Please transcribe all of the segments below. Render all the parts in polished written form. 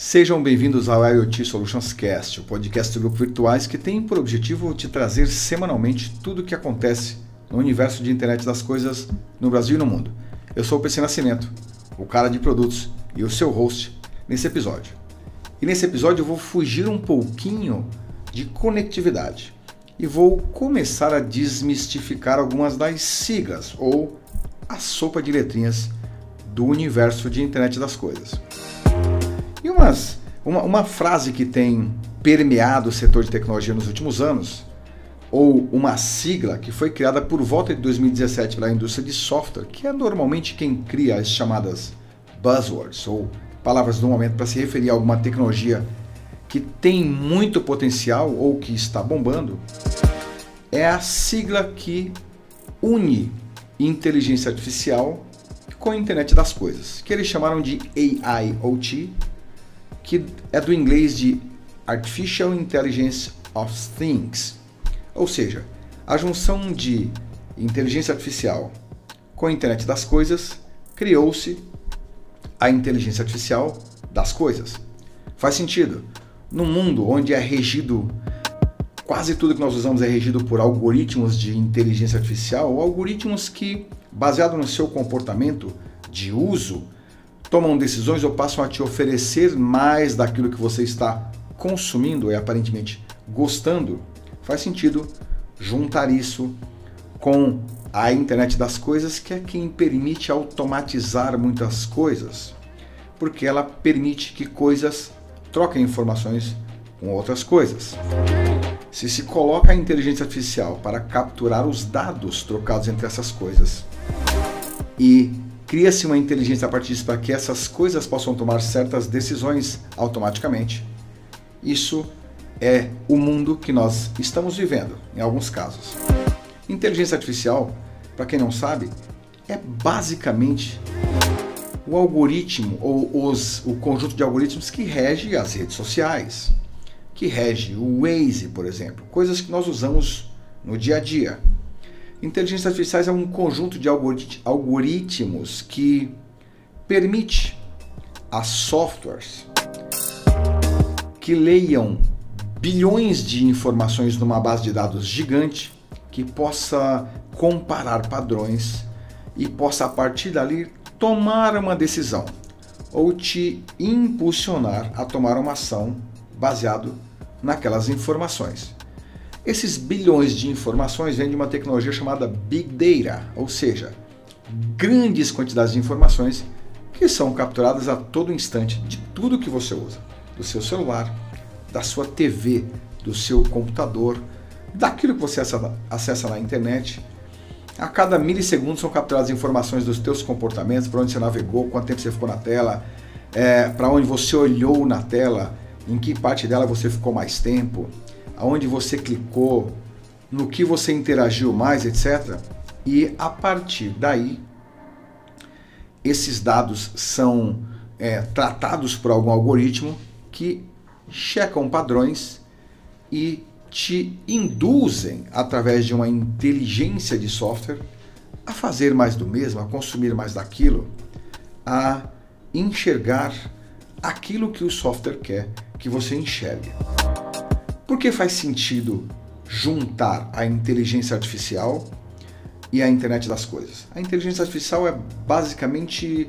Sejam bem-vindos ao IoT Solutions Cast, o podcast do Grupo Virtuais que tem por objetivo te trazer semanalmente tudo o que acontece no universo de internet das coisas no Brasil e no mundo. Eu sou o PC Nascimento, o cara de produtos e o seu host nesse episódio. E nesse episódio eu vou fugir um pouquinho de conectividade e vou começar a desmistificar algumas das siglas ou a sopa de letrinhas do universo de internet das coisas. E uma frase que tem permeado o setor de tecnologia nos últimos anos, ou uma sigla que foi criada por volta de 2017 pela indústria de software, que é normalmente quem cria as chamadas buzzwords, ou palavras do momento para se referir a alguma tecnologia que tem muito potencial ou que está bombando, é a sigla que une inteligência artificial com a internet das coisas, que eles chamaram de AIoT, que é do inglês de Artificial Intelligence of Things, ou seja, a junção de inteligência artificial com a internet das coisas criou-se a inteligência artificial das coisas. Faz sentido. Num mundo onde é regido, quase tudo que nós usamos é regido por algoritmos de inteligência artificial, ou algoritmos que, baseado no seu comportamento de uso, tomam decisões ou passam a te oferecer mais daquilo que você está consumindo e aparentemente gostando, faz sentido juntar isso com a internet das coisas, que é quem permite automatizar muitas coisas, porque ela permite que coisas troquem informações com outras coisas. Se se coloca a inteligência artificial para capturar os dados trocados entre essas coisas e cria-se uma inteligência a partir disso para que essas coisas possam tomar certas decisões automaticamente, isso é o mundo que nós estamos vivendo, em alguns casos. Inteligência artificial, para quem não sabe, é basicamente o algoritmo ou o conjunto de algoritmos que rege as redes sociais, que rege o Waze, por exemplo, coisas que nós usamos no dia a dia. Inteligências artificiais é um conjunto de algoritmos que permite a softwares que leiam bilhões de informações numa base de dados gigante, que possa comparar padrões e possa, a partir dali, tomar uma decisão ou te impulsionar a tomar uma ação baseado naquelas informações. Esses bilhões de informações vêm de uma tecnologia chamada Big Data, ou seja, grandes quantidades de informações que são capturadas a todo instante de tudo que você usa, do seu celular, da sua TV, do seu computador, daquilo que você acessa na internet. A cada milissegundos são capturadas informações dos teus comportamentos, para onde você navegou, quanto tempo você ficou na tela, para onde você olhou na tela, em que parte dela você ficou mais tempo, aonde você clicou, no que você interagiu mais, etc. E a partir daí, esses dados são tratados por algum algoritmo que checam padrões e te induzem, através de uma inteligência de software, a fazer mais do mesmo, a consumir mais daquilo, a enxergar aquilo que o software quer que você enxergue. Por que faz sentido juntar a inteligência artificial e a internet das coisas? A inteligência artificial é basicamente,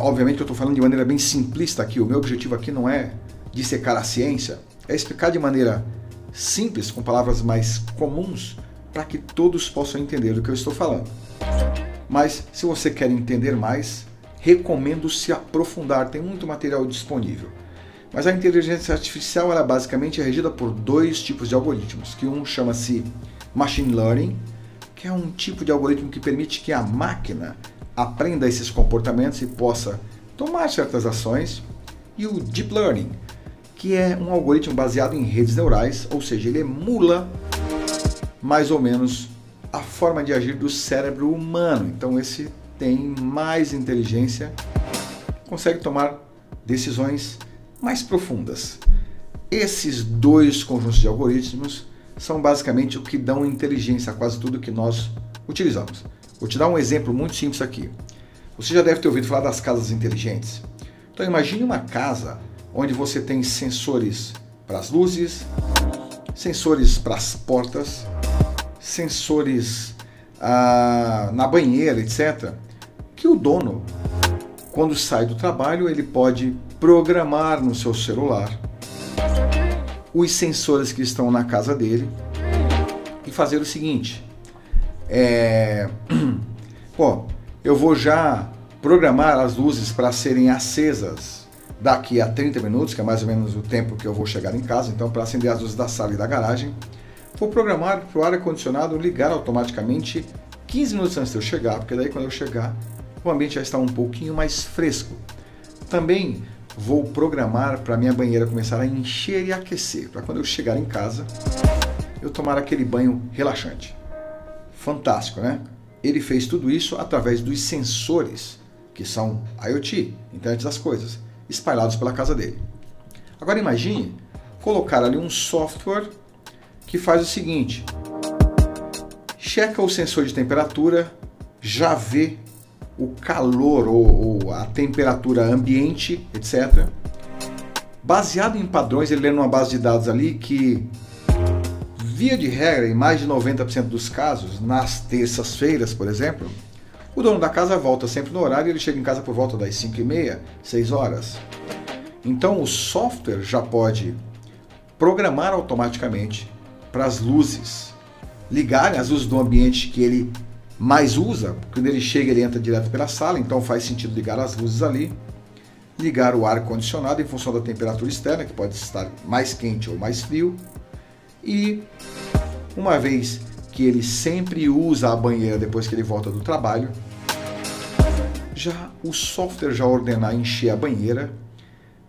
obviamente eu estou falando de maneira bem simplista aqui, o meu objetivo aqui não é dissecar a ciência, é explicar de maneira simples, com palavras mais comuns, para que todos possam entender do que eu estou falando. Mas se você quer entender mais, recomendo se aprofundar, tem muito material disponível. Mas a inteligência artificial, ela basicamente é regida por dois tipos de algoritmos, que um chama-se Machine Learning, que é um tipo de algoritmo que permite que a máquina aprenda esses comportamentos e possa tomar certas ações, e o Deep Learning, que é um algoritmo baseado em redes neurais, ou seja, ele emula mais ou menos a forma de agir do cérebro humano. Então esse tem mais inteligência, consegue tomar decisões mais profundas. Esses dois conjuntos de algoritmos são basicamente o que dão inteligência a quase tudo que nós utilizamos. Vou te dar um exemplo muito simples aqui. Você já deve ter ouvido falar das casas inteligentes. Então imagine uma casa onde você tem sensores para as luzes, sensores para as portas, sensores na banheira, etc. Que o dono, quando sai do trabalho, ele pode programar no seu celular os sensores que estão na casa dele e fazer o seguinte: pô, eu vou já programar as luzes para serem acesas daqui a 30 minutos, que é mais ou menos o tempo que eu vou chegar em casa. Então, para acender as luzes da sala e da garagem, vou programar para o ar-condicionado ligar automaticamente 15 minutos antes de eu chegar, porque daí quando eu chegar o ambiente já está um pouquinho mais fresco. Também vou programar para minha banheira começar a encher e aquecer, para quando eu chegar em casa eu tomar aquele banho relaxante. Fantástico, né? Ele fez tudo isso através dos sensores, que são IoT, internet das coisas, espalhados pela casa dele. Agora imagine colocar ali um software que faz o seguinte: checa o sensor de temperatura, já vê o calor ou a temperatura ambiente, etc. Baseado em padrões, ele lê numa base de dados ali que, via de regra, em mais de 90% dos casos, nas terças-feiras, por exemplo, o dono da casa volta sempre no horário e ele chega em casa por volta das 5h30, 6 horas. Então o software já pode programar automaticamente para as luzes ligarem, as luzes do ambiente que ele mais usa. Quando ele chega, ele entra direto pela sala, então faz sentido ligar as luzes ali, ligar o ar-condicionado em função da temperatura externa, que pode estar mais quente ou mais frio, e uma vez que ele sempre usa a banheira depois que ele volta do trabalho, já o software já ordenar encher a banheira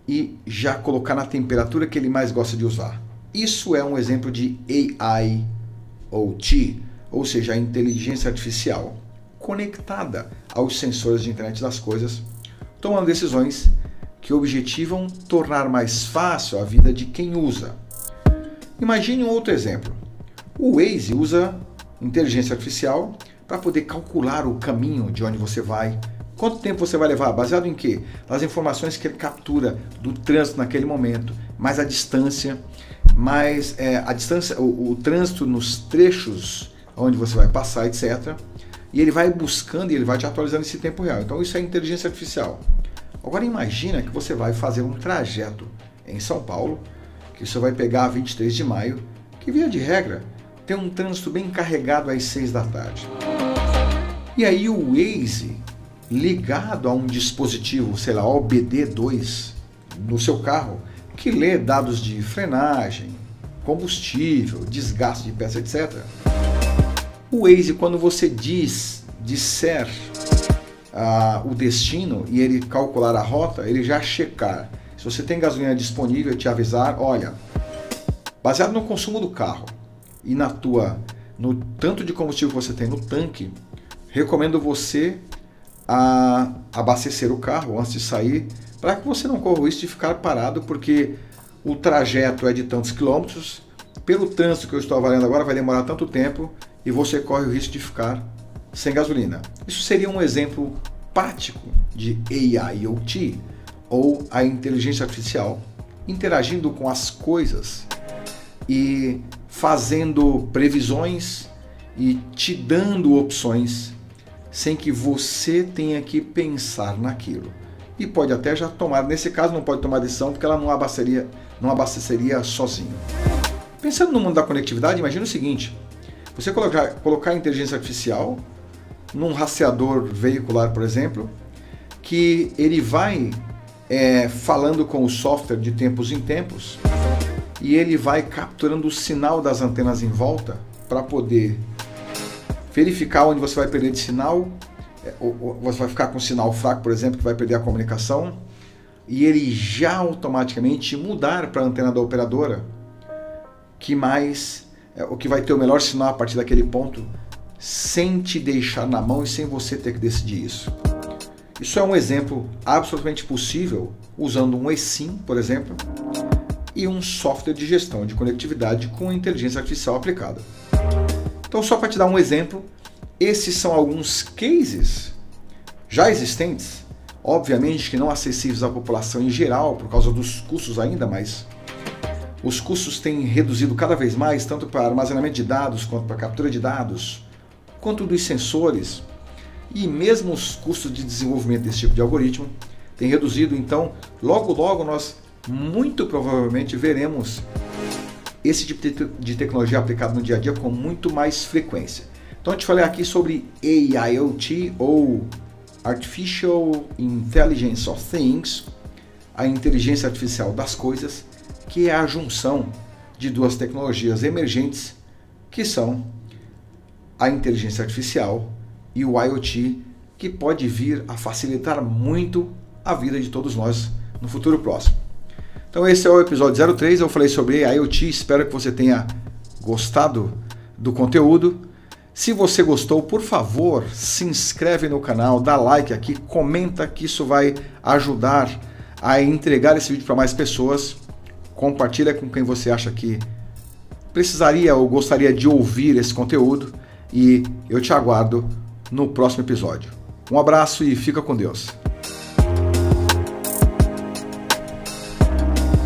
e já colocar na temperatura que ele mais gosta de usar. Isso é um exemplo de AIoT, ou seja, a inteligência artificial conectada aos sensores de internet das coisas, tomando decisões que objetivam tornar mais fácil a vida de quem usa. Imagine um outro exemplo. O Waze usa inteligência artificial para poder calcular o caminho de onde você vai, quanto tempo você vai levar, baseado em quê? Nas informações que ele captura do trânsito naquele momento, mais a distância, mais o trânsito nos trechos onde você vai passar, etc. E ele vai buscando e ele vai te atualizando esse tempo real. Então isso é inteligência artificial. Agora imagina que você vai fazer um trajeto em São Paulo, que você vai pegar a 23 de maio, que via de regra tem um trânsito bem carregado às 6 da tarde. E aí o Waze, ligado a um dispositivo, sei lá, OBD2, no seu carro, que lê dados de frenagem, combustível, desgaste de peça, etc. O Waze, quando você disser o destino e ele calcular a rota, ele já checar. Se você tem gasolina disponível, te avisar: olha, baseado no consumo do carro e no tanto de combustível que você tem no tanque, recomendo você a abastecer o carro antes de sair, para que você não corra o risco de ficar parado, porque o trajeto é de tantos quilômetros, pelo trânsito que eu estou avaliando agora vai demorar tanto tempo e você corre o risco de ficar sem gasolina. Isso seria um exemplo prático de AIoT, ou a inteligência artificial interagindo com as coisas e fazendo previsões e te dando opções sem que você tenha que pensar naquilo. E pode até já tomar, nesse caso não pode tomar decisão porque ela não abasteceria sozinho. Pensando no mundo da conectividade, imagina o seguinte: você colocar a inteligência artificial num rastreador veicular, por exemplo, que ele vai falando com o software de tempos em tempos e ele vai capturando o sinal das antenas em volta para poder verificar onde você vai perder de sinal, ou você vai ficar com sinal fraco, por exemplo, que vai perder a comunicação, e ele já automaticamente mudar para a antena da operadora que o que vai ter o melhor sinal a partir daquele ponto, sem te deixar na mão e sem você ter que decidir isso. Isso é um exemplo absolutamente possível usando um eSIM, por exemplo, e um software de gestão de conectividade com inteligência artificial aplicada. Então, só para te dar um exemplo, esses são alguns cases já existentes obviamente que não acessíveis à população em geral, por causa dos custos ainda, mas os custos têm reduzido cada vez mais, tanto para armazenamento de dados, quanto para captura de dados, quanto dos sensores, e mesmo os custos de desenvolvimento desse tipo de algoritmo têm reduzido. Então, logo nós muito provavelmente veremos esse tipo de tecnologia aplicada no dia a dia com muito mais frequência. Então, a gente falou aqui sobre AIoT, ou Artificial Intelligence of Things, a inteligência artificial das coisas, que é a junção de duas tecnologias emergentes, que são a inteligência artificial e o IoT, que pode vir a facilitar muito a vida de todos nós no futuro próximo. Então esse é o episódio 03, eu falei sobre IoT, espero que você tenha gostado do conteúdo. Se você gostou, por favor, se inscreve no canal, dá like aqui, comenta, que isso vai ajudar a entregar esse vídeo para mais pessoas. Compartilha com quem você acha que precisaria ou gostaria de ouvir esse conteúdo, e eu te aguardo no próximo episódio. Um abraço e fica com Deus.